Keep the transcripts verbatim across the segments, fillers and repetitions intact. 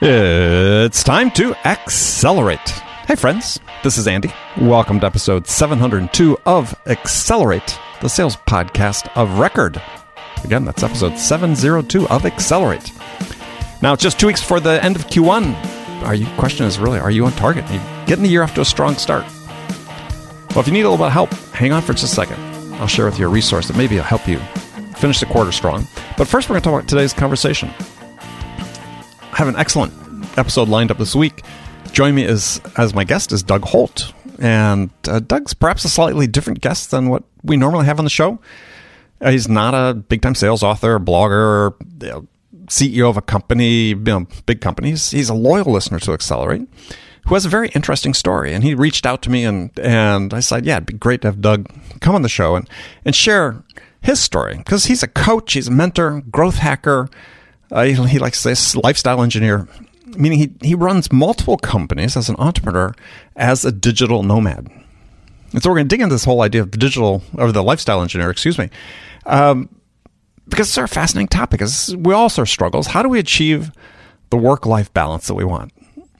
It's time to accelerate. Hey friends, this is Andy. Welcome to episode seven hundred two of Accelerate, the sales podcast of record. Again, that's episode seven oh two of Accelerate. Now, it's just two weeks before the end of Q one. Our question is really, are you on target? Are you getting the year off to a strong start? Well, if you need a little bit of help, hang on for just a second. I'll share with you a resource that maybe will help you finish the quarter strong. But first, we're going to talk about today's conversation. I have an excellent episode lined up this week. Join me as, as my guest is Doug Holt. And uh, Doug's perhaps a slightly different guest than what we normally have on the show. Uh, he's not a big-time sales author, blogger, you know, C E O of a company, you know, big companies. He's a loyal listener to Accelerate who has a very interesting story. And he reached out to me, and, and I said, yeah, it'd be great to have Doug come on the show and, and share his story. Because he's a coach, he's a mentor, growth hacker. Uh, he, he likes to say lifestyle engineer, meaning he, he runs multiple companies as an entrepreneur, as a digital nomad. And so we're going to dig into this whole idea of the digital, or the lifestyle engineer, excuse me, um, because it's a fascinating topic. It's, we all sort of struggle. How do we achieve the work-life balance that we want?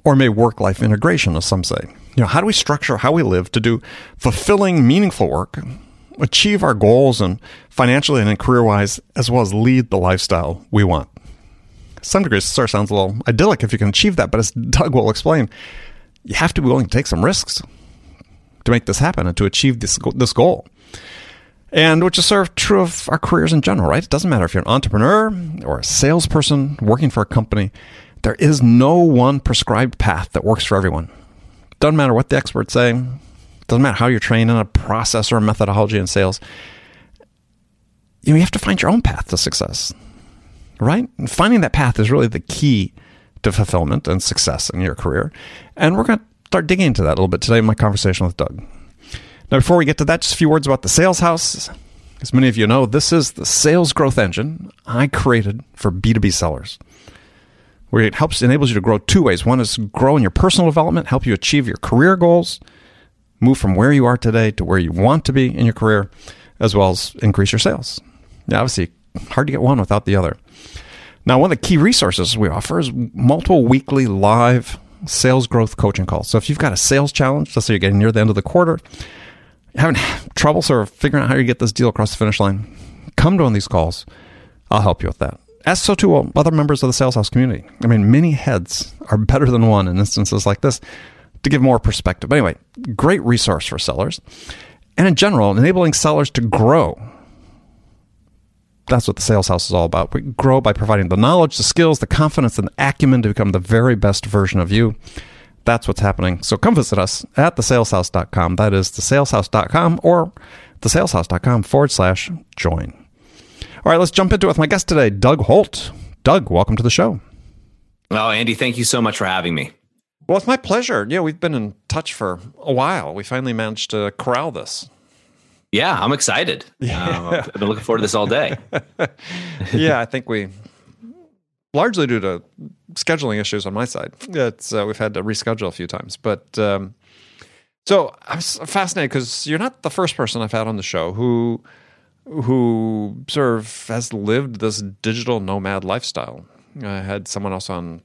Or maybe work-life integration, as some say. You know, how do we structure how we live to do fulfilling, meaningful work, achieve our goals, and financially and career-wise, as well as lead the lifestyle we want? Some degrees, it sort of sounds a little idyllic if you can achieve that, but as Doug will explain, you have to be willing to take some risks to make this happen and to achieve this this goal. And which is sort of true of our careers in general, right? It doesn't matter if you're an entrepreneur or a salesperson working for a company. There is no one prescribed path that works for everyone. Doesn't matter what the experts say. Doesn't matter how you're trained in a process or a methodology in sales. You know, you have to find your own path to success. Right? And finding that path is really the key to fulfillment and success in your career. And we're going to start digging into that a little bit today in my conversation with Doug. Now, before we get to that, just a few words about the Sales House. As many of you know, this is the sales growth engine I created for B two B sellers, where it helps, enables you to grow two ways. One is grow in your personal development, help you achieve your career goals, move from where you are today to where you want to be in your career, as well as increase your sales. Now, obviously, hard to get one without the other. Now, one of the key resources we offer is multiple weekly live sales growth coaching calls. So if you've got a sales challenge, let's say you're getting near the end of the quarter, having trouble sort of figuring out how you get this deal across the finish line, come to one of these calls. I'll help you with that. As so too will other members of the Sales House community. I mean, many heads are better than one in instances like this to give more perspective. But anyway, great resource for sellers. And in general, enabling sellers to grow. That's what the Sales House is all about. We grow by providing the knowledge, the skills, the confidence, and the acumen to become the very best version of you. That's what's happening. So come visit us at the sales house dot com. That is the sales house dot com or the sales house dot com forward slash join. All right, let's jump into it with my guest today, Doug Holt. Doug, welcome to the show. Oh, Andy, thank you so much for having me. Well, it's my pleasure. Yeah, we've been in touch for a while. We finally managed to corral this. Yeah, I'm excited. Yeah. Um, I've been looking forward to this all day. Yeah, I think we, largely due to scheduling issues on my side, it's, uh, we've had to reschedule a few times. But um, so I'm fascinated because you're not the first person I've had on the show who who sort of has lived this digital nomad lifestyle. I had someone else on,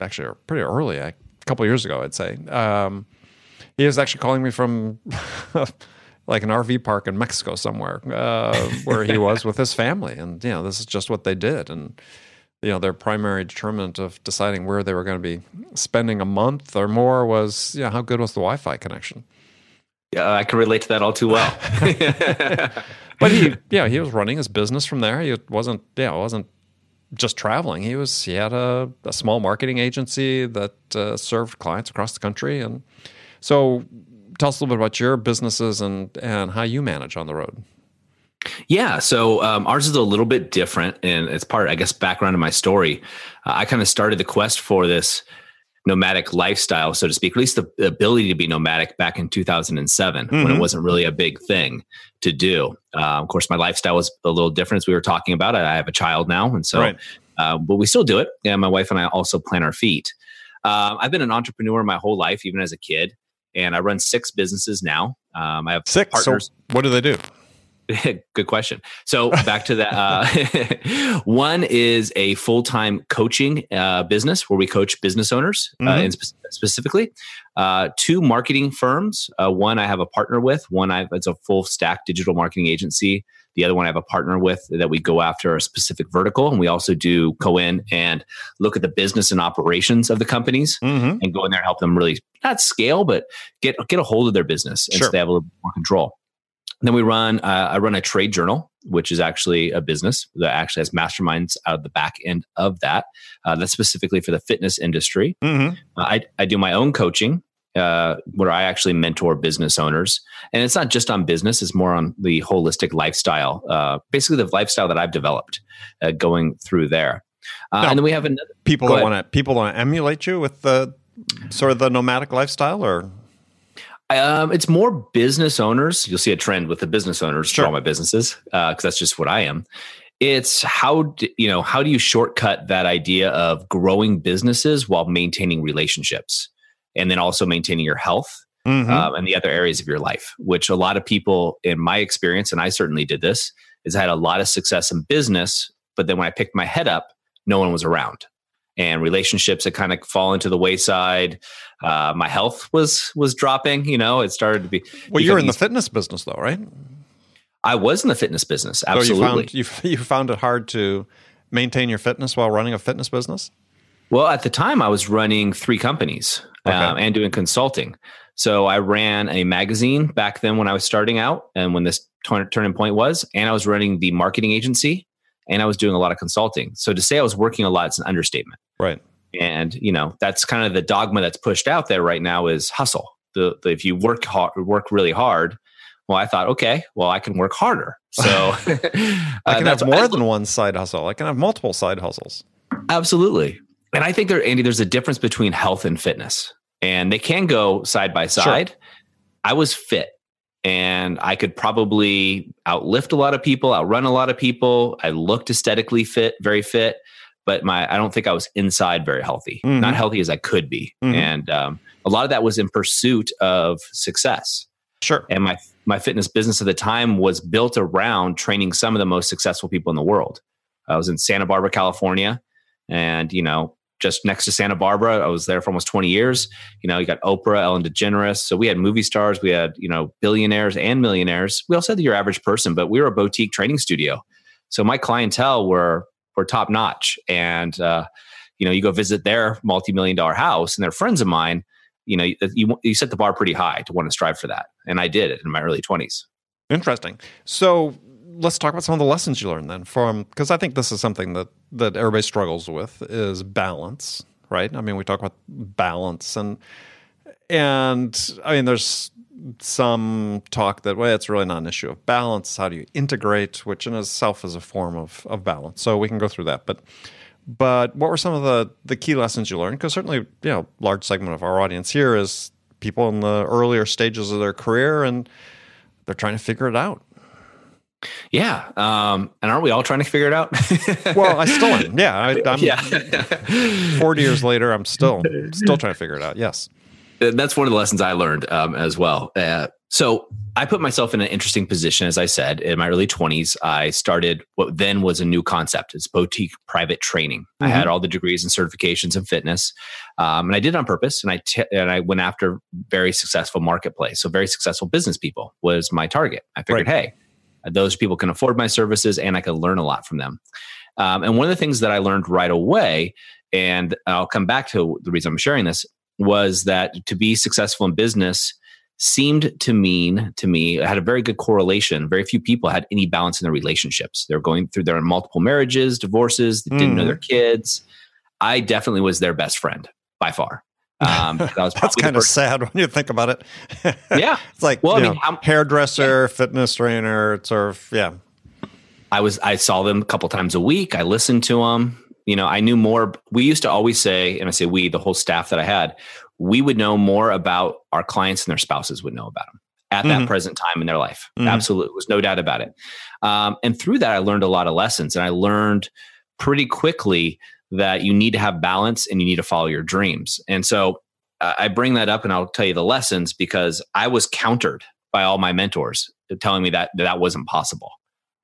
actually pretty early, a couple of years ago, I'd say. Um, he was actually calling me from like an R V park in Mexico somewhere, uh, where he was with his family. And, you know, this is just what they did. And, you know, their primary determinant of deciding where they were going to be spending a month or more was, you know, how good was the Wi-Fi connection? Yeah, I can relate to that all too well. But he, yeah, he was running his business from there. He wasn't, yeah, wasn't just traveling. He was, he had a, a small marketing agency that uh, served clients across the country. And so, tell us a little bit about your businesses and, and how you manage on the road. Yeah. So um, ours is a little bit different, and it's part, I guess, background of my story. Uh, I kind of started the quest for this nomadic lifestyle, so to speak, at least the ability to be nomadic back in two thousand seven, mm-hmm. when it wasn't really a big thing to do. Uh, of course, my lifestyle was a little different, as we were talking about. I have a child now, and so, right. uh, but we still do it. And my wife and I also plant our feet. Uh, I've been an entrepreneur my whole life, even as a kid. And I run six businesses now. Um, I have six partners. So what do they do? Good question. So back to that. Uh, one is a full-time coaching uh, business where we coach business owners mm-hmm. uh, and spe- specifically. Uh, two marketing firms. Uh, one I have a partner with. One I've, it's a full stack digital marketing agency. The other one I have a partner with that we go after a specific vertical. And we also do go in and look at the business and operations of the companies mm-hmm. and go in there and help them really not scale, but get, get a hold of their business. And sure. so they have a little more control. And then we run, uh, I run a trade journal, which is actually a business that actually has masterminds out of the back end of that. Uh, that's specifically for the fitness industry. Mm-hmm. Uh, I, I do my own coaching. Uh, where I actually mentor business owners. And it's not just on business, it's more on the holistic lifestyle, uh, basically the lifestyle that I've developed uh, going through there. Uh, now, and then we have another... People that wanna, people wanna emulate you with the sort of the nomadic lifestyle or... Um, it's more business owners. You'll see a trend with the business owners sure. for all my businesses because uh, that's just what I am. It's how do, you know, how do you shortcut that idea of growing businesses while maintaining relationships? And then also maintaining your health mm-hmm. um, and the other areas of your life, which a lot of people in my experience, and I certainly did this, is I had a lot of success in business, but then when I picked my head up, no one was around. And relationships had kind of fallen to the wayside. Uh, my health was was dropping, you know, it started to be... Well, you're in the fitness business though, right? I was in the fitness business, absolutely. So you, found, you, you found it hard to maintain your fitness while running a fitness business? Well, at the time I was running three companies. Okay. Um, and doing consulting. So I ran a magazine back then when I was starting out and when this turn, turning point was, and I was running the marketing agency and I was doing a lot of consulting. So to say I was working a lot, it's an understatement. Right. And you know, that's kind of the dogma that's pushed out there right now is hustle. The, the if you work hard, work really hard. Well, I thought, okay, well I can work harder. So uh, I can have more I, than one side hustle. I can have multiple side hustles. Absolutely. And I think there, Andy, there's a difference between health and fitness. And they can go side by side. Sure. I was fit and I could probably outlift a lot of people, outrun a lot of people. I looked aesthetically fit, very fit, but my I don't think I was inside very healthy, mm-hmm. not healthy as I could be. Mm-hmm. And um, a lot of that was in pursuit of success. Sure. And my, my fitness business at the time was built around training some of the most successful people in the world. I was in Santa Barbara, California, and, you know, just next to Santa Barbara. I was there for almost twenty years. You know, you got Oprah, Ellen DeGeneres. So we had movie stars, we had, you know, billionaires and millionaires. We also had your average person, but we were a boutique training studio. So my clientele were, were top notch. And, uh, you know, you go visit their multi-million dollar house and they're friends of mine, you know, you, you, you set the bar pretty high to want to strive for that. And I did it in my early twenties. Interesting. So let's talk about some of the lessons you learned then from, because I think this is something that, that everybody struggles with is balance, right? I mean, we talk about balance and, and I mean, there's some talk that, well, it's really not an issue of balance. How do you integrate, which in itself is a form of, of balance. So we can go through that, but, but what were some of the, the key lessons you learned? Because certainly, you know, large segment of our audience here is people in the earlier stages of their career and they're trying to figure it out. Yeah. Um, and aren't we all trying to figure it out? Well, I still am. Yeah. I, I'm, yeah. forty years later, I'm still, still trying to figure it out. Yes. That's one of the lessons I learned um, as well. Uh, so I put myself in an interesting position, as I said, in my early twenties, I started what then was a new concept. It's boutique private training. Mm-hmm. I had all the degrees and certifications in fitness. Um, and I did it on purpose. And I, t- and I went after very successful marketplace. So very successful business people was my target. I figured, right. hey, those people can afford my services and I can learn a lot from them. Um, and one of the things that I learned right away, and I'll come back to the reason I'm sharing this, was that to be successful in business seemed to mean to me, it had a very good correlation. Very few people had any balance in their relationships. They're going through their multiple marriages, divorces, they didn't mm. know their kids. I definitely was their best friend by far. Um, that was That's kind of sad when you think about it. Yeah. It's like, well, I mean, know, hairdresser, yeah. fitness trainer, sort of, yeah. I was, I saw them a couple times a week. I listened to them. You know, I knew more. We used to always say, and I say we, the whole staff that I had, we would know more about our clients than their spouses would know about them at mm-hmm. that present time in their life. Mm-hmm. Absolutely. There was no doubt about it. Um, and through that, I learned a lot of lessons and I learned pretty quickly that you need to have balance and you need to follow your dreams. And so uh, I bring that up and I'll tell you the lessons because I was countered by all my mentors telling me that that wasn't possible.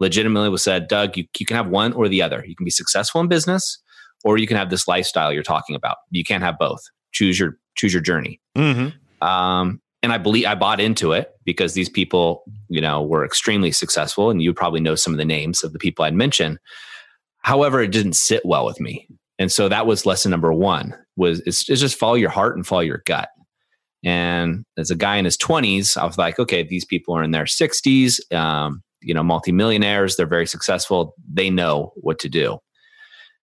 Legitimately was said, Doug, you, you can have one or the other. You can be successful in business, or you can have this lifestyle you're talking about. You can't have both. Choose your choose your journey. Mm-hmm. Um, and I believe I bought into it because these people, you know, were extremely successful, and you probably know some of the names of the people I'd mentioned. However, it didn't sit well with me, and so that was lesson number one: was it's, it's just follow your heart and follow your gut. And as a guy in his twenties, I was like, okay, these people are in their sixties, um, you know, multimillionaires. They're very successful. They know what to do.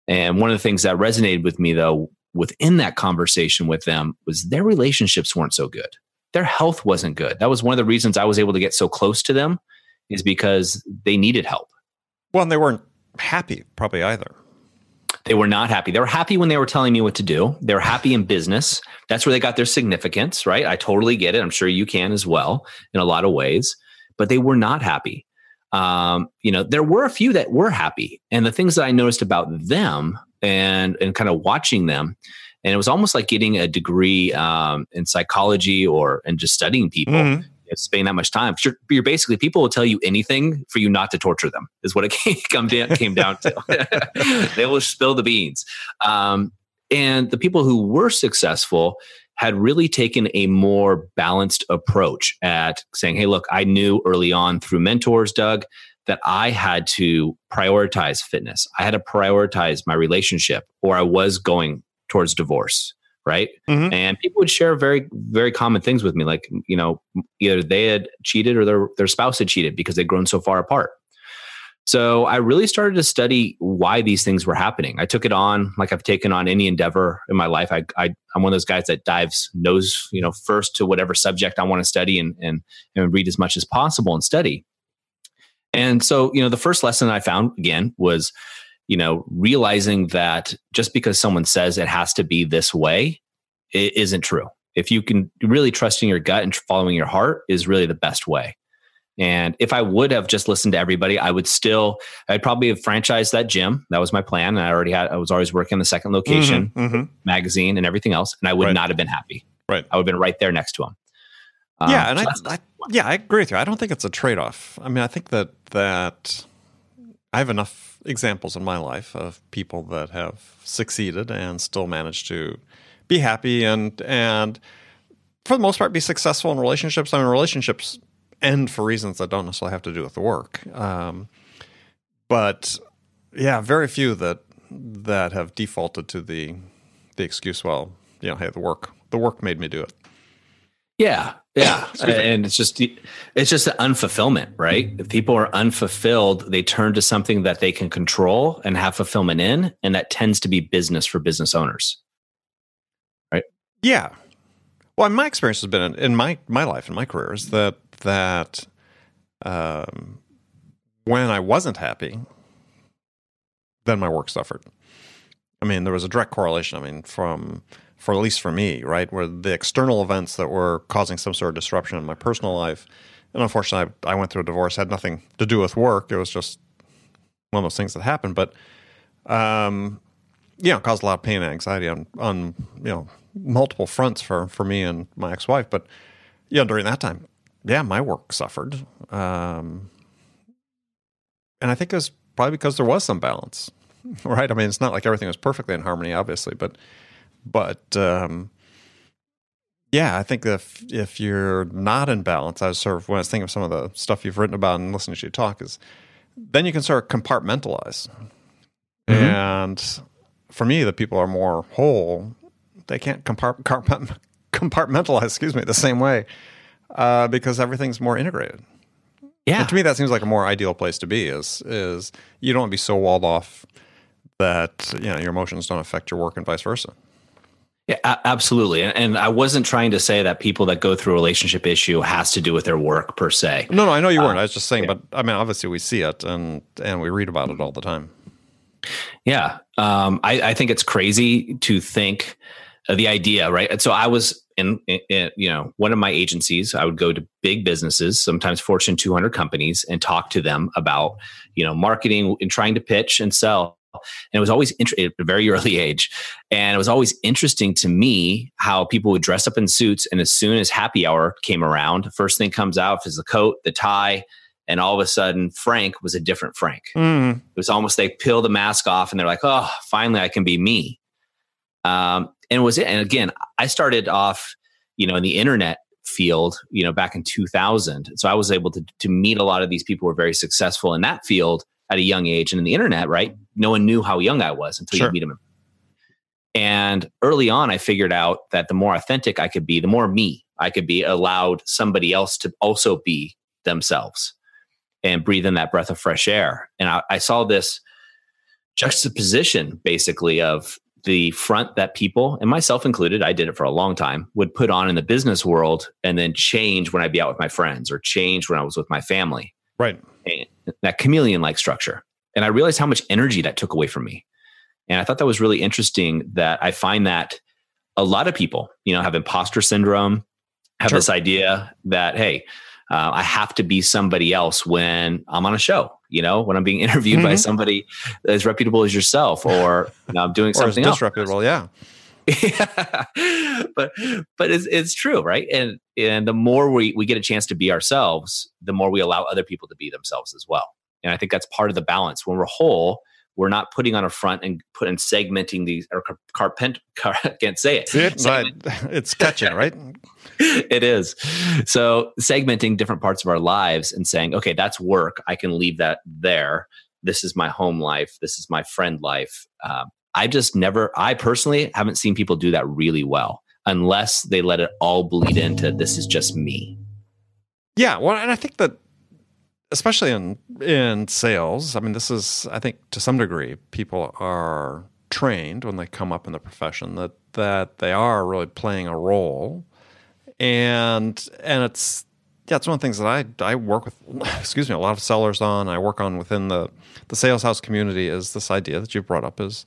And one of the things that resonated with me, though, within that conversation with them, was their relationships weren't so good. Their health wasn't good. That was one of the reasons I was able to get so close to them, is because they needed help. Well, and they weren't happy probably either. They were not happy. They were happy when they were telling me what to do. They were happy in business. That's where they got their significance, right? I totally get it. I'm sure you can as well in a lot of ways, but they were not happy. Um, you know, there were a few that were happy, and the things that I noticed about them and, and kind of watching them, and it was almost like getting a degree um, in psychology or and just studying people, mm-hmm. you know, spending that much time. You're, you're basically, people will tell you anything for you not to torture them, is what it came, come down, came down to. They will spill the beans. Um, and the people who were successful had really taken a more balanced approach at saying, hey, look, I knew early on through mentors, Doug, that I had to prioritize fitness. I had to prioritize my relationship, or I was going towards divorce, right? Mm-hmm. And people would share very, very common things with me. Like, you know, either they had cheated or their, their spouse had cheated because they'd grown so far apart. So I really started to study why these things were happening. I took it on like I've taken on any endeavor in my life. I, I, I'm one of those guys that dives nose, you know, first to whatever subject I want to study and, and, and read as much as possible and study. And so, you know, the first lesson I found, again, was, you know, realizing that just because someone says it has to be this way, it isn't true. If you can, really trusting your gut and following your heart is really the best way. And if I would have just listened to everybody, I would still, I'd probably have franchised that gym. That was my plan. And I already had, I was always working the second location, mm-hmm, mm-hmm. magazine and everything else. And I would right. not have been happy. Right. I would have been right there next to him. Yeah. Um, and so I, I, yeah, I agree with you. I don't think it's a trade-off. I mean, I think that, that I have enough examples in my life of people that have succeeded and still managed to be happy and, and for the most part, be successful in relationships. I mean, relationships end for reasons that don't necessarily have to do with the work. Um, but yeah, very few that that have defaulted to the the excuse, well, you know, hey, the work the work made me do it. Yeah. Yeah. And it's just, it's just the unfulfillment, right? If people are unfulfilled, they turn to something that they can control and have fulfillment in. And that tends to be business for business owners. Right. Yeah. Well, my experience has been in, in my, my life and my career is that, that, um, when I wasn't happy, then my work suffered. I mean, there was a direct correlation. I mean, from, for at least for me, right, were the external events that were causing some sort of disruption in my personal life. And unfortunately, I, I went through a divorce, had nothing to do with work. It was just one of those things that happened. But, um, you know, it caused a lot of pain and anxiety on, on you know, multiple fronts for, for me and my ex-wife. But, you know, during that time, yeah, my work suffered. Um, and I think it was probably because there was some balance, right? I mean, it's not like everything was perfectly in harmony, obviously, but... But, um, yeah, I think if, if you're not in balance, I was sort of, when I was thinking of some of the stuff you've written about and listening to you talk, is then you can sort of compartmentalize. Mm-hmm. And for me, the people are more whole. They can't compart- compartmentalize, excuse me, the same way uh, because everything's more integrated. Yeah. And to me, that seems like a more ideal place to be is, is you don't want to be so walled off that, you know, your emotions don't affect your work and vice versa. Yeah, absolutely. And I wasn't trying to say that people that go through a relationship issue has to do with their work per se. No, no, I know you weren't. Um, I was just saying, yeah. But I mean, obviously we see it and, and we read about it all the time. Yeah. Um, I, I think it's crazy to think uh, the idea, right? So I was in, in, in, you know, one of my agencies, I would go to big businesses, sometimes Fortune two hundred companies, and talk to them about, you know, marketing and trying to pitch and sell. And it was always int- at a very early age. And it was always interesting to me how people would dress up in suits. And as soon as happy hour came around, the first thing comes out is the coat, the tie. And all of a sudden, Frank was a different Frank. Mm. It was almost they peel the mask off and they're like, oh, finally, I can be me. Um, and it was it. And again, I started off, you know, in the internet field, you know, back in two thousand. So I was able to, to meet a lot of these people who were very successful in that field at a young age. And in the internet, right? No one knew how young I was until sure. you meet them. And early on, I figured out that the more authentic I could be, the more me I could be, allowed somebody else to also be themselves and breathe in that breath of fresh air. And I, I saw this juxtaposition basically of the front that people, and myself included, I did it for a long time, would put on in the business world and then change when I'd be out with my friends or change when I was with my family. Right. And that chameleon-like structure. And I realized how much energy that took away from me. And I thought that was really interesting, that I find that a lot of people, you know, have imposter syndrome, have sure. this idea that, hey, Uh, I have to be somebody else when I'm on a show, you know, when I'm being interviewed mm-hmm. by somebody as reputable as yourself, or you know, I'm doing something else. Disreputable, yeah. yeah. But but it's it's true, right? And and the more we, we get a chance to be ourselves, the more we allow other people to be themselves as well. And I think that's part of the balance. When we're whole, we're not putting on a front and put and segmenting these, or carpent. Car, I can't say it. See it? But it's catching, right? It is. So segmenting different parts of our lives and saying, okay, that's work. I can leave that there. This is my home life. This is my friend life. Um, I just never, I personally haven't seen people do that really well, unless they let it all bleed into this is just me. Yeah. Well, and I think that especially in, in sales, I mean, this is, I think to some degree, people are trained when they come up in the profession that, that they are really playing a role. And and it's yeah, it's one of the things that I I work with excuse me, a lot of sellers on, I work on within the, the Sales House community, is this idea that you brought up is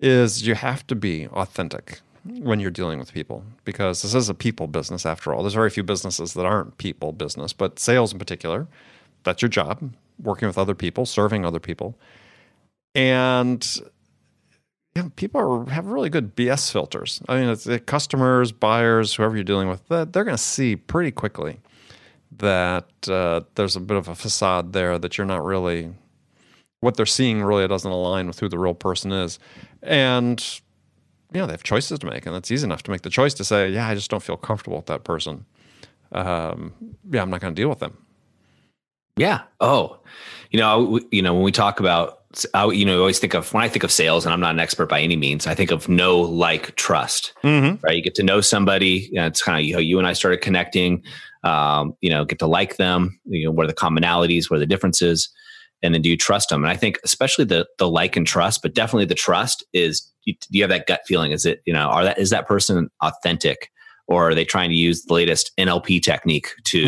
is you have to be authentic when you're dealing with people, because this is a people business after all. There's very few businesses that aren't people business, but sales in particular, that's your job, working with other people, serving other people. And yeah, people are, have really good B S filters. I mean, it's, it, customers, buyers, whoever you're dealing with, they're going to see pretty quickly that uh, there's a bit of a facade there, that you're not really, what they're seeing really doesn't align with who the real person is. And, you know, they have choices to make, and it's easy enough to make the choice to say, yeah, I just don't feel comfortable with that person. Um, yeah, I'm not going to deal with them. Yeah. Oh, you know, you know, when we talk about, I, you know, I always think of, when I think of sales, and I'm not an expert by any means, I think of know, like, trust, mm-hmm. right? You get to know somebody. You know, it's kind of how you and I started connecting, um, you know, get to like them, you know, what are the commonalities, what are the differences, and then do you trust them? And I think especially the, the like and trust, but definitely the trust is, do you have that gut feeling? Is it, you know, are that, is that person authentic? Or are they trying to use the latest N L P technique to,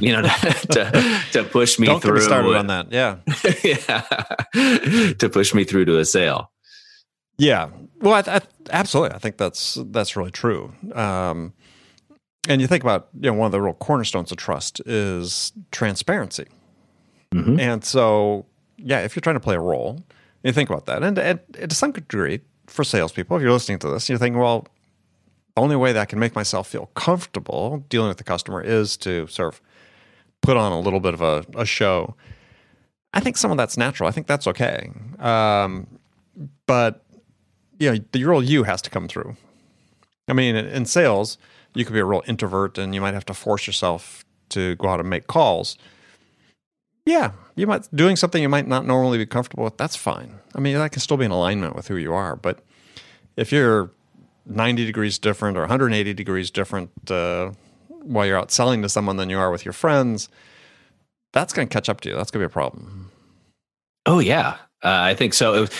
you know, to, to, to push me Don't through? Don't get me started on that. Yeah. yeah. To push me through to a sale. Yeah. Well, I, I, absolutely. I think that's that's really true. Um, and you think about, you know, one of the real cornerstones of trust is transparency. Mm-hmm. And so, yeah, if you're trying to play a role, you think about that. And, and, and to some degree, for salespeople, if you're listening to this, you think, well, the only way that I can make myself feel comfortable dealing with the customer is to sort of put on a little bit of a, a show. I think some of that's natural. I think that's okay. Um, but, you know, the real you has to come through. I mean, in sales, you could be a real introvert and you might have to force yourself to go out and make calls. Yeah, you might doing something you might not normally be comfortable with. That's fine. I mean, that can still be in alignment with who you are. But if you're ninety degrees different or one hundred eighty degrees different uh, while you're out selling to someone than you are with your friends, that's going to catch up to you. That's going to be a problem. Oh, yeah. Uh, I think so. It was,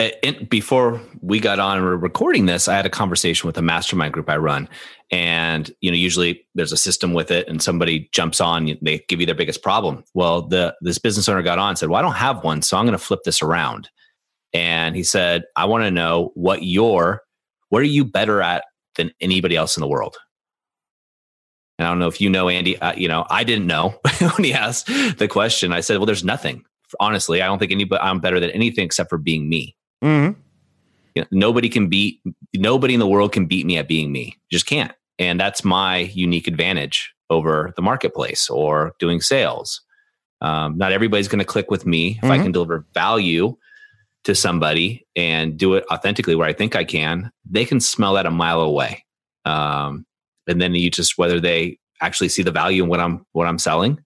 it, it, before we got on and we were recording this, I had a conversation with a mastermind group I run. And, you know, usually there's a system with it and somebody jumps on, they give you their biggest problem. Well, the this business owner got on and said, well, I don't have one, so I'm going to flip this around. And he said, I want to know what your What are you better at than anybody else in the world? And I don't know if you know, Andy, uh, you know, I didn't know when he asked the question. I said, well, there's nothing. honestly, I don't think anybody, I'm better than anything except for being me. Mm-hmm. You know, nobody can beat, nobody in the world can beat me at being me. You just can't. And that's my unique advantage over the marketplace or doing sales. Um, not everybody's going to click with me. If mm-hmm. I can deliver value to somebody and do it authentically where I think I can, they can smell that a mile away. Um, and then you just, whether they actually see the value in what I'm, what I'm selling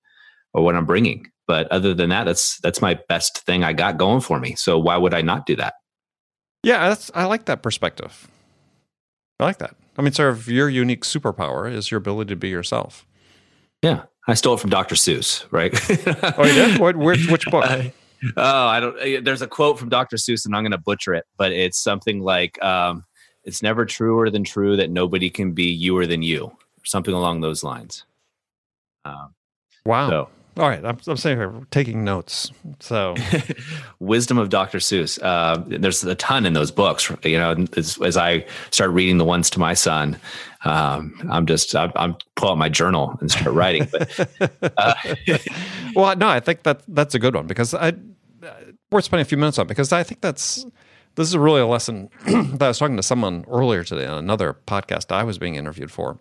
or what I'm bringing. But other than that, that's, that's my best thing I got going for me. So why would I not do that? Yeah. That's, I like that perspective. I like that. I mean, sort of your unique superpower is your ability to be yourself. Yeah. I stole it from Doctor Seuss, right? Oh, you did? What, which, which book? Uh, oh, I don't, there's a quote from Doctor Seuss and I'm going to butcher it, but it's something like, um, it's never truer than true that nobody can be youer than you, or something along those lines. Um, wow. So. All right. I'm, I'm saying here, taking notes. So wisdom of Doctor Seuss. Uh, there's a ton in those books, you know, as, as I start reading the ones to my son, um, I'm just, I'm, I'm pull out my journal and start writing. But, uh, well, no, I think that that's a good one because I, worth spending a few minutes on, because I think that's, this is really a lesson that I was talking to someone earlier today on another podcast I was being interviewed for.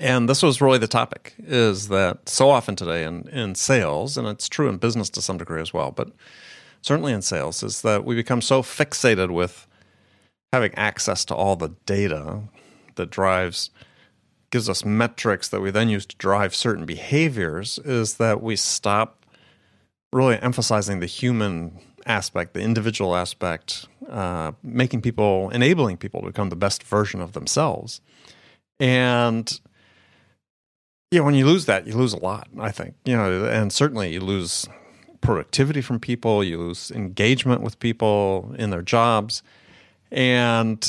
And this was really the topic, is that so often today in, in sales, and it's true in business to some degree as well, but certainly in sales, is that we become so fixated with having access to all the data that drives, gives us metrics that we then use to drive certain behaviors, is that we stop really emphasizing the human aspect, the individual aspect, uh, making people, enabling people to become the best version of themselves. And yeah, when you lose that, you lose a lot, I think. You know, and certainly you lose productivity from people, you lose engagement with people in their jobs. And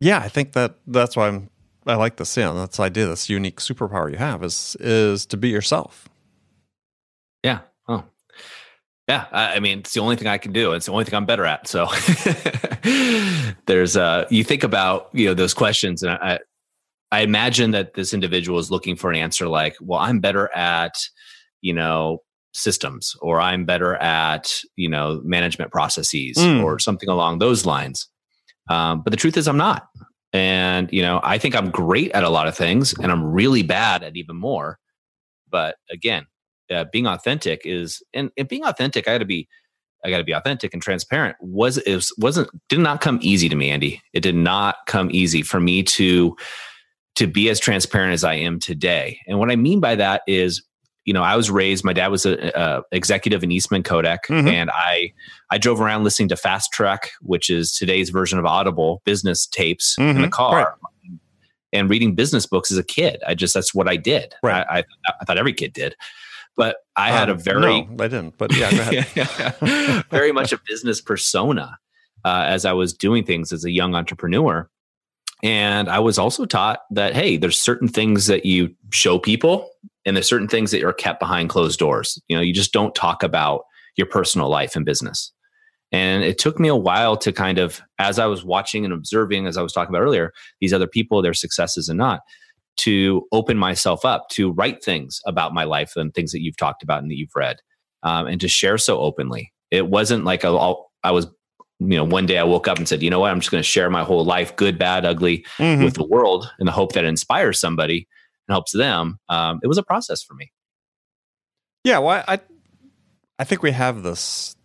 yeah, I think that that's why I'm, I like this, you know, that's the idea, this unique superpower you have is is to be yourself. Yeah. Oh. Yeah, I mean, it's the only thing I can do. It's the only thing I'm better at. So there's uh you think about, you know, those questions, and I I imagine that this individual is looking for an answer like, well, I'm better at, you know, systems, or I'm better at, you know, management processes mm. or something along those lines. Um, but the truth is I'm not. And, you know, I think I'm great at a lot of things and I'm really bad at even more. But again, uh, being authentic is, and, and being authentic, I got to be, I got to be authentic and transparent. Was, it wasn't, did not come easy to me, Andy. It did not come easy for me to, to be as transparent as I am today. And what I mean by that is, you know, I was raised, my dad was a, a executive in Eastman Kodak, mm-hmm. and I, I drove around listening to Fast Track, which is today's version of Audible, business tapes mm-hmm. in a car, right. and reading business books as a kid. I just, that's what I did. Right. I, I, I thought every kid did, but I um, had a very, no, I didn't, but yeah, go ahead. very much a business persona uh, as I was doing things as a young entrepreneur. And I was also taught that, hey, there's certain things that you show people and there's certain things that are kept behind closed doors. You know, you just don't talk about your personal life and business. And it took me a while to kind of, as I was watching and observing, as I was talking about earlier, these other people, their successes and not, to open myself up to write things about my life and things that you've talked about and that you've read, um, and to share so openly. It wasn't like a, I was you know, one day I woke up and said, you know what, I'm just going to share my whole life, good, bad, ugly, mm-hmm. with the world in the hope that it inspires somebody and helps them. Um, it was a process for me. Yeah. Well, I, I think we have this,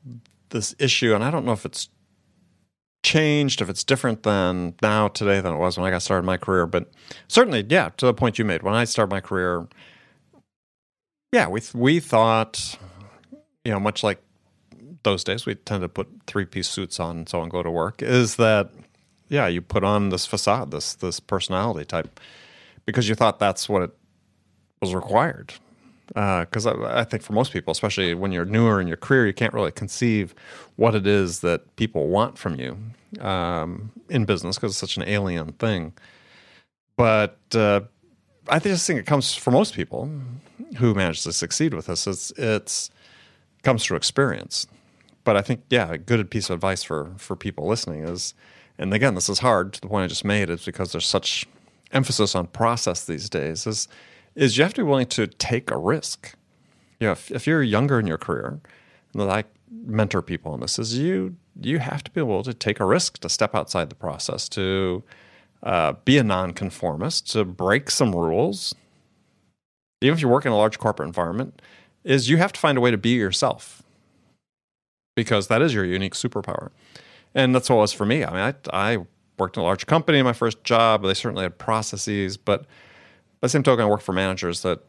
this issue, and I don't know if it's changed, if it's different than now today than it was when I got started my career, but certainly, yeah, to the point you made, when I started my career, yeah, we, we thought, you know, much like those days, we tend to put three-piece suits on and so on, go to work, is that, yeah, you put on this facade, this this personality type, because you thought that's what it was required. Because uh, I, I think for most people, especially when you're newer in your career, you can't really conceive what it is that people want from you um, in business, because it's such an alien thing. But uh, I just think it comes for most people who manage to succeed with this. It's, it's comes through experience. But I think, yeah, a good piece of advice for, for people listening is, and again, this is hard, to the point I just made, is because there's such emphasis on process these days, is is you have to be willing to take a risk. You know, if, if you're younger in your career, that I mentor people on this is you you have to be able to take a risk, to step outside the process, to uh, be a nonconformist, to break some rules. Even if you work in a large corporate environment, is you have to find a way to be yourself, because that is your unique superpower. And that's what it was for me. I mean, I, I worked in a large company in my first job. They certainly had processes, but by the same token, I worked for managers that,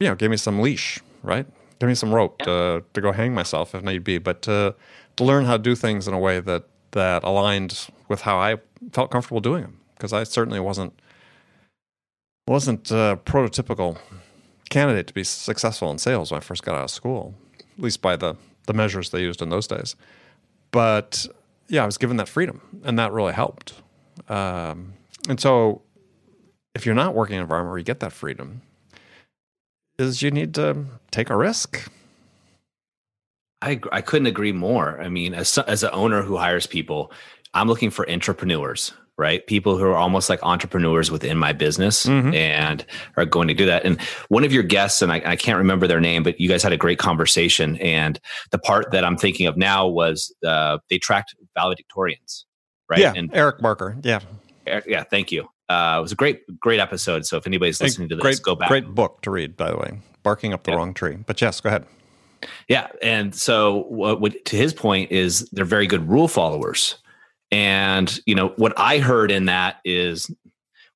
you know, gave me some leash, right? Give me some rope, yeah, to, to go hang myself if need be, but to, to learn how to do things in a way that, that aligned with how I felt comfortable doing them, because I certainly wasn't wasn't a prototypical candidate to be successful in sales when I first got out of school, at least by the, the measures they used in those days. But yeah, I was given that freedom, and that really helped. Um, and so if you're not working in an environment where you get that freedom, is you need to take a risk. I I couldn't agree more. I mean, as as an owner who hires people, I'm looking for entrepreneurs, right? People who are almost like entrepreneurs within my business, mm-hmm, and are going to do that. And one of your guests, and I, I can't remember their name, but you guys had a great conversation. And the part that I'm thinking of now was uh, they tracked valedictorians, right? Yeah, and Eric Barker. Yeah. Eric, yeah, thank you. Uh, it was a great, great episode. So if anybody's listening to this, great, go back. Great book to read, by the way, Barking Up the, yeah, Wrong Tree. But yes, go ahead. Yeah. And so what, what, to his point is they're very good rule followers. And, you know, what I heard in that is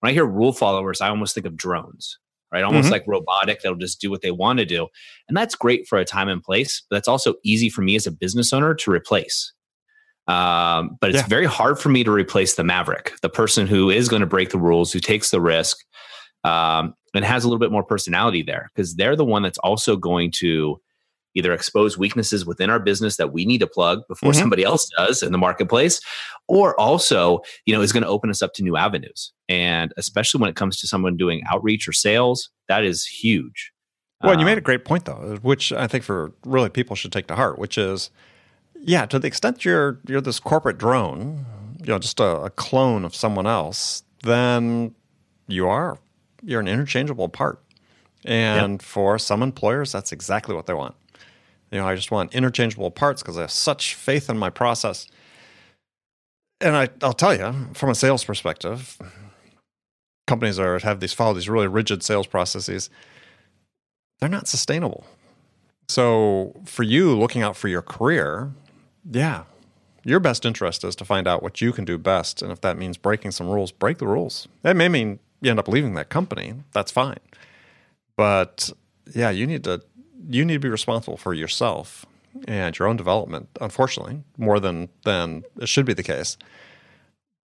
when I hear rule followers, I almost think of drones, right? Almost, mm-hmm, like robotic. That'll just do what they want to do. And that's great for a time and place, but that's also easy for me as a business owner to replace. Um, but it's, yeah, very hard for me to replace the maverick, the person who is going to break the rules, who takes the risk, um, and has a little bit more personality there, because they're the one that's also going to either expose weaknesses within our business that we need to plug before, mm-hmm, somebody else does in the marketplace, or also, you know, is going to open us up to new avenues. And especially when it comes to someone doing outreach or sales, that is huge. Well, um, you made a great point though, which I think for really people should take to heart, which is, yeah, to the extent you're you're this corporate drone, you know, just a, a clone of someone else, then you are you're an interchangeable part. And, yep, for some employers, that's exactly what they want. You know, I just want interchangeable parts because I have such faith in my process. And I, I'll tell you, from a sales perspective, companies are have these follow these really rigid sales processes. They're not sustainable. So for you, looking out for your career, yeah, your best interest is to find out what you can do best. And if that means breaking some rules, break the rules. That may mean you end up leaving that company. That's fine. But yeah, you need to you need to be responsible for yourself and your own development, unfortunately, more than, than it should be the case.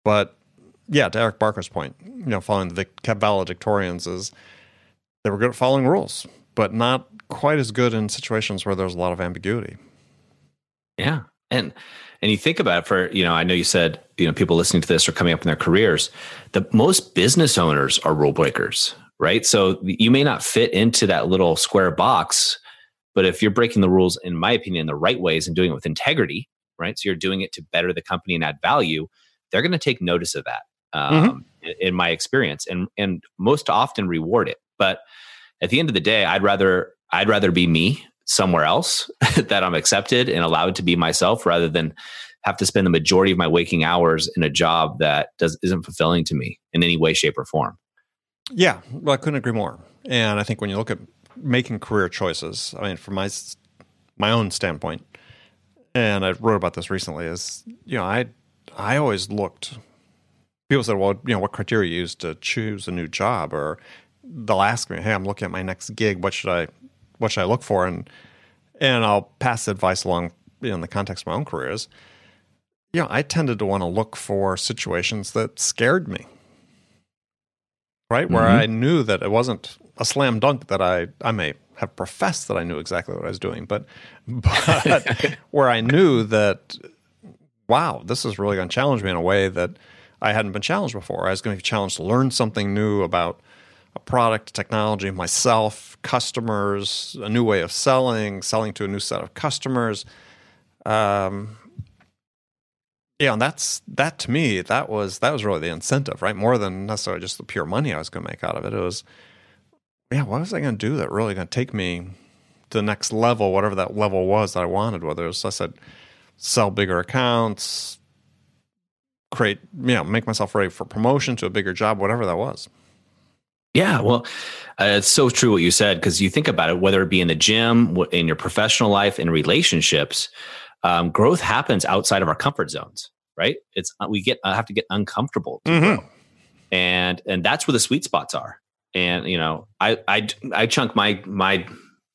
But yeah, to Eric Barker's point, you know, following the valedictorians is they were good at following rules, but not quite as good in situations where there's a lot of ambiguity. Yeah. And, and you think about it for, you know, I know you said, you know, people listening to this are coming up in their careers. The most business owners are rule breakers, right? So you may not fit into that little square box, but if you're breaking the rules, in my opinion, the right ways and doing it with integrity, right? So you're doing it to better the company and add value. They're going to take notice of that, um, mm-hmm, in my experience, and, and most often reward it. But at the end of the day, I'd rather, I'd rather be me somewhere else that I'm accepted and allowed to be myself, rather than have to spend the majority of my waking hours in a job that does, isn't fulfilling to me in any way, shape, or form. Yeah, well, I couldn't agree more. And I think when you look at making career choices, I mean, from my my own standpoint, and I wrote about this recently, is, you know, I I always looked. People said, well, you know, what criteria you use to choose a new job, or they'll ask me, hey, I'm looking at my next gig. What should I what should I look for? And and I'll pass advice along, you know, in the context of my own careers. You know, I tended to want to look for situations that scared me, right? Mm-hmm. Where I knew that it wasn't a slam dunk that I, I may have professed that I knew exactly what I was doing, but, but where I knew that, wow, this is really going to challenge me in a way that I hadn't been challenged before. I was going to be challenged to learn something new about a product, technology, myself, customers, a new way of selling, selling to a new set of customers. Um, yeah, and that's that to me, that was that was really the incentive, right? More than necessarily just the pure money I was going to make out of it. It was, yeah, what was I going to do that really going to take me the next level, whatever that level was that I wanted, whether it was, I said, sell bigger accounts, create, you know, make myself ready for promotion to a bigger job, whatever that was. Yeah, well, uh, it's so true what you said, because you think about it, whether it be in the gym, in your professional life, in relationships, um, growth happens outside of our comfort zones, right? It's we get have to get uncomfortable to mm-hmm. grow. And and that's where the sweet spots are. And you know, I I I chunk my my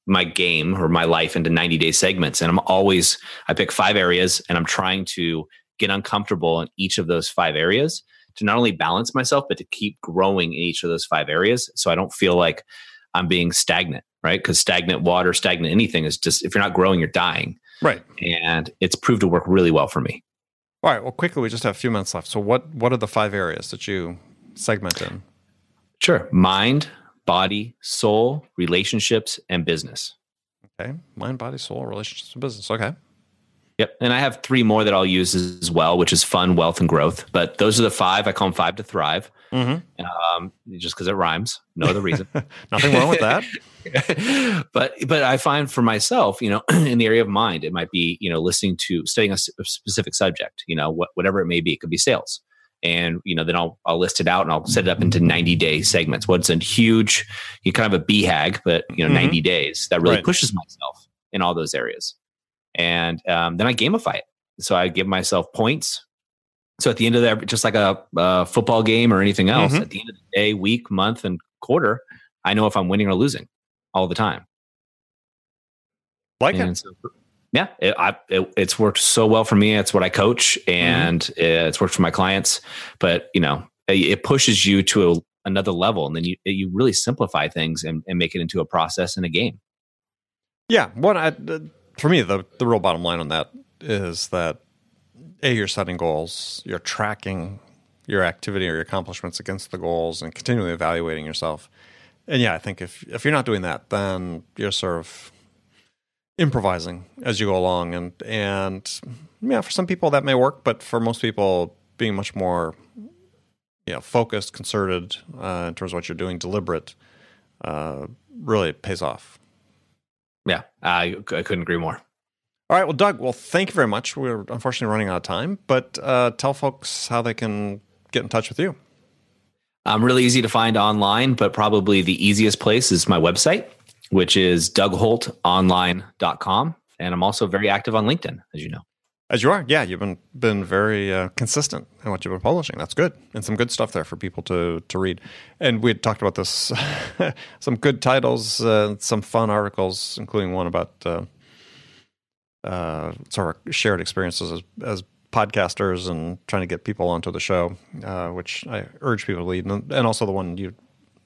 my game or my life into ninety day segments, and I'm always I pick five areas, and I'm trying to get uncomfortable in each of those five areas to not only balance myself, but to keep growing in each of those five areas, so I don't feel like I'm being stagnant, right? Because stagnant water, stagnant anything is just, if you're not growing, you're dying, right? And it's proved to work really well for me. All right. Well, quickly, we just have a few minutes left. So, what what are the five areas that you segment in? Sure. Mind, body, soul, relationships, and business. Okay. Mind, body, soul, relationships, and business. Okay. Yep. And I have three more that I'll use as well, which is fun, wealth, and growth. But those are the five. I call them five to thrive, mm-hmm. um, just because it rhymes. No other reason. Nothing wrong with that. but but I find for myself, you know, in the area of mind, it might be, you know, listening to, studying a, a specific subject, you know, wh- whatever it may be. It could be sales. And, you know, then I'll, I'll list it out and I'll set it up into ninety day segments. What's a huge, you kind of a B HAG, but, you know, mm-hmm. ninety days that really right. pushes myself in all those areas. And um, then I gamify it. So I give myself points. So at the end of the, just like a, a football game or anything else, mm-hmm. at the end of the day, week, month, and quarter, I know if I'm winning or losing all the time. Like and it. So, yeah, it, I, it, it's worked so well for me. It's what I coach, and mm-hmm. it's worked for my clients. But you know, it, it pushes you to a, another level, and then you you really simplify things and, and make it into a process and a game. Yeah, what I. Uh, For me, the, the real bottom line on that is that, A, you're setting goals, you're tracking your activity or your accomplishments against the goals and continually evaluating yourself. And yeah, I think if, if you're not doing that, then you're sort of improvising as you go along. And, and yeah, for some people that may work, but for most people, being much more you know, focused, concerted uh, in terms of what you're doing, deliberate, uh, really pays off. Yeah, I, I couldn't agree more. All right. Well, Doug, well, thank you very much. We're unfortunately running out of time, but uh, tell folks how they can get in touch with you. I'm really easy to find online, but probably the easiest place is my website, which is Doug Holt Online dot com. And I'm also very active on LinkedIn, as you know. As you are. Yeah, you've been been very uh, consistent in what you've been publishing. That's good. And some good stuff there for people to to read. And we had talked about this, some good titles, uh, some fun articles, including one about uh, uh, sort of shared experiences as, as podcasters and trying to get people onto the show, uh, which I urge people to read. And, and also the one you,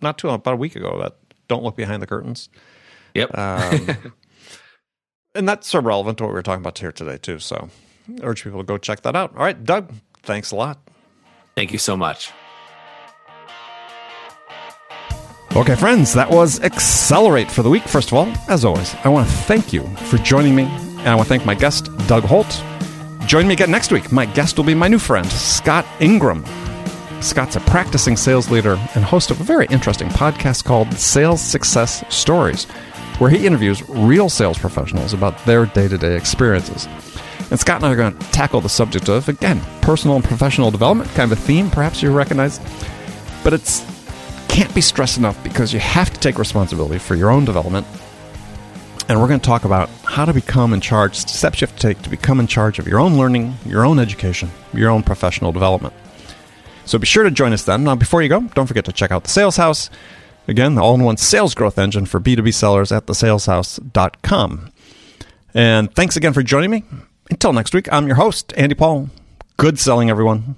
not too long, about a week ago, about Don't Look Behind the Curtains. Yep. Um, and that's sort of relevant to what we were talking about here today, too. So. I urge people to go check that out. All right, Doug, thanks a lot. Thank you so much. Okay, friends, that was Accelerate for the week. First of all, as always, I want to thank you for joining me, and I want to thank my guest, Doug Holt. Join me again next week. My guest will be my new friend, Scott Ingram. Scott's a practicing sales leader and host of a very interesting podcast called Sales Success Stories, where he interviews real sales professionals about their day-to-day experiences. And Scott and I are going to tackle the subject of, again, personal and professional development, kind of a theme perhaps you recognize. But it's can't be stressed enough, because you have to take responsibility for your own development. And we're going to talk about how to become in charge, steps you have to take to become in charge of your own learning, your own education, your own professional development. So be sure to join us then. Now, before you go, don't forget to check out The Sales House. Again, the all-in-one sales growth engine for B two B sellers at the sales house dot com. And thanks again for joining me. Until next week, I'm your host, Andy Paul. Good selling, everyone.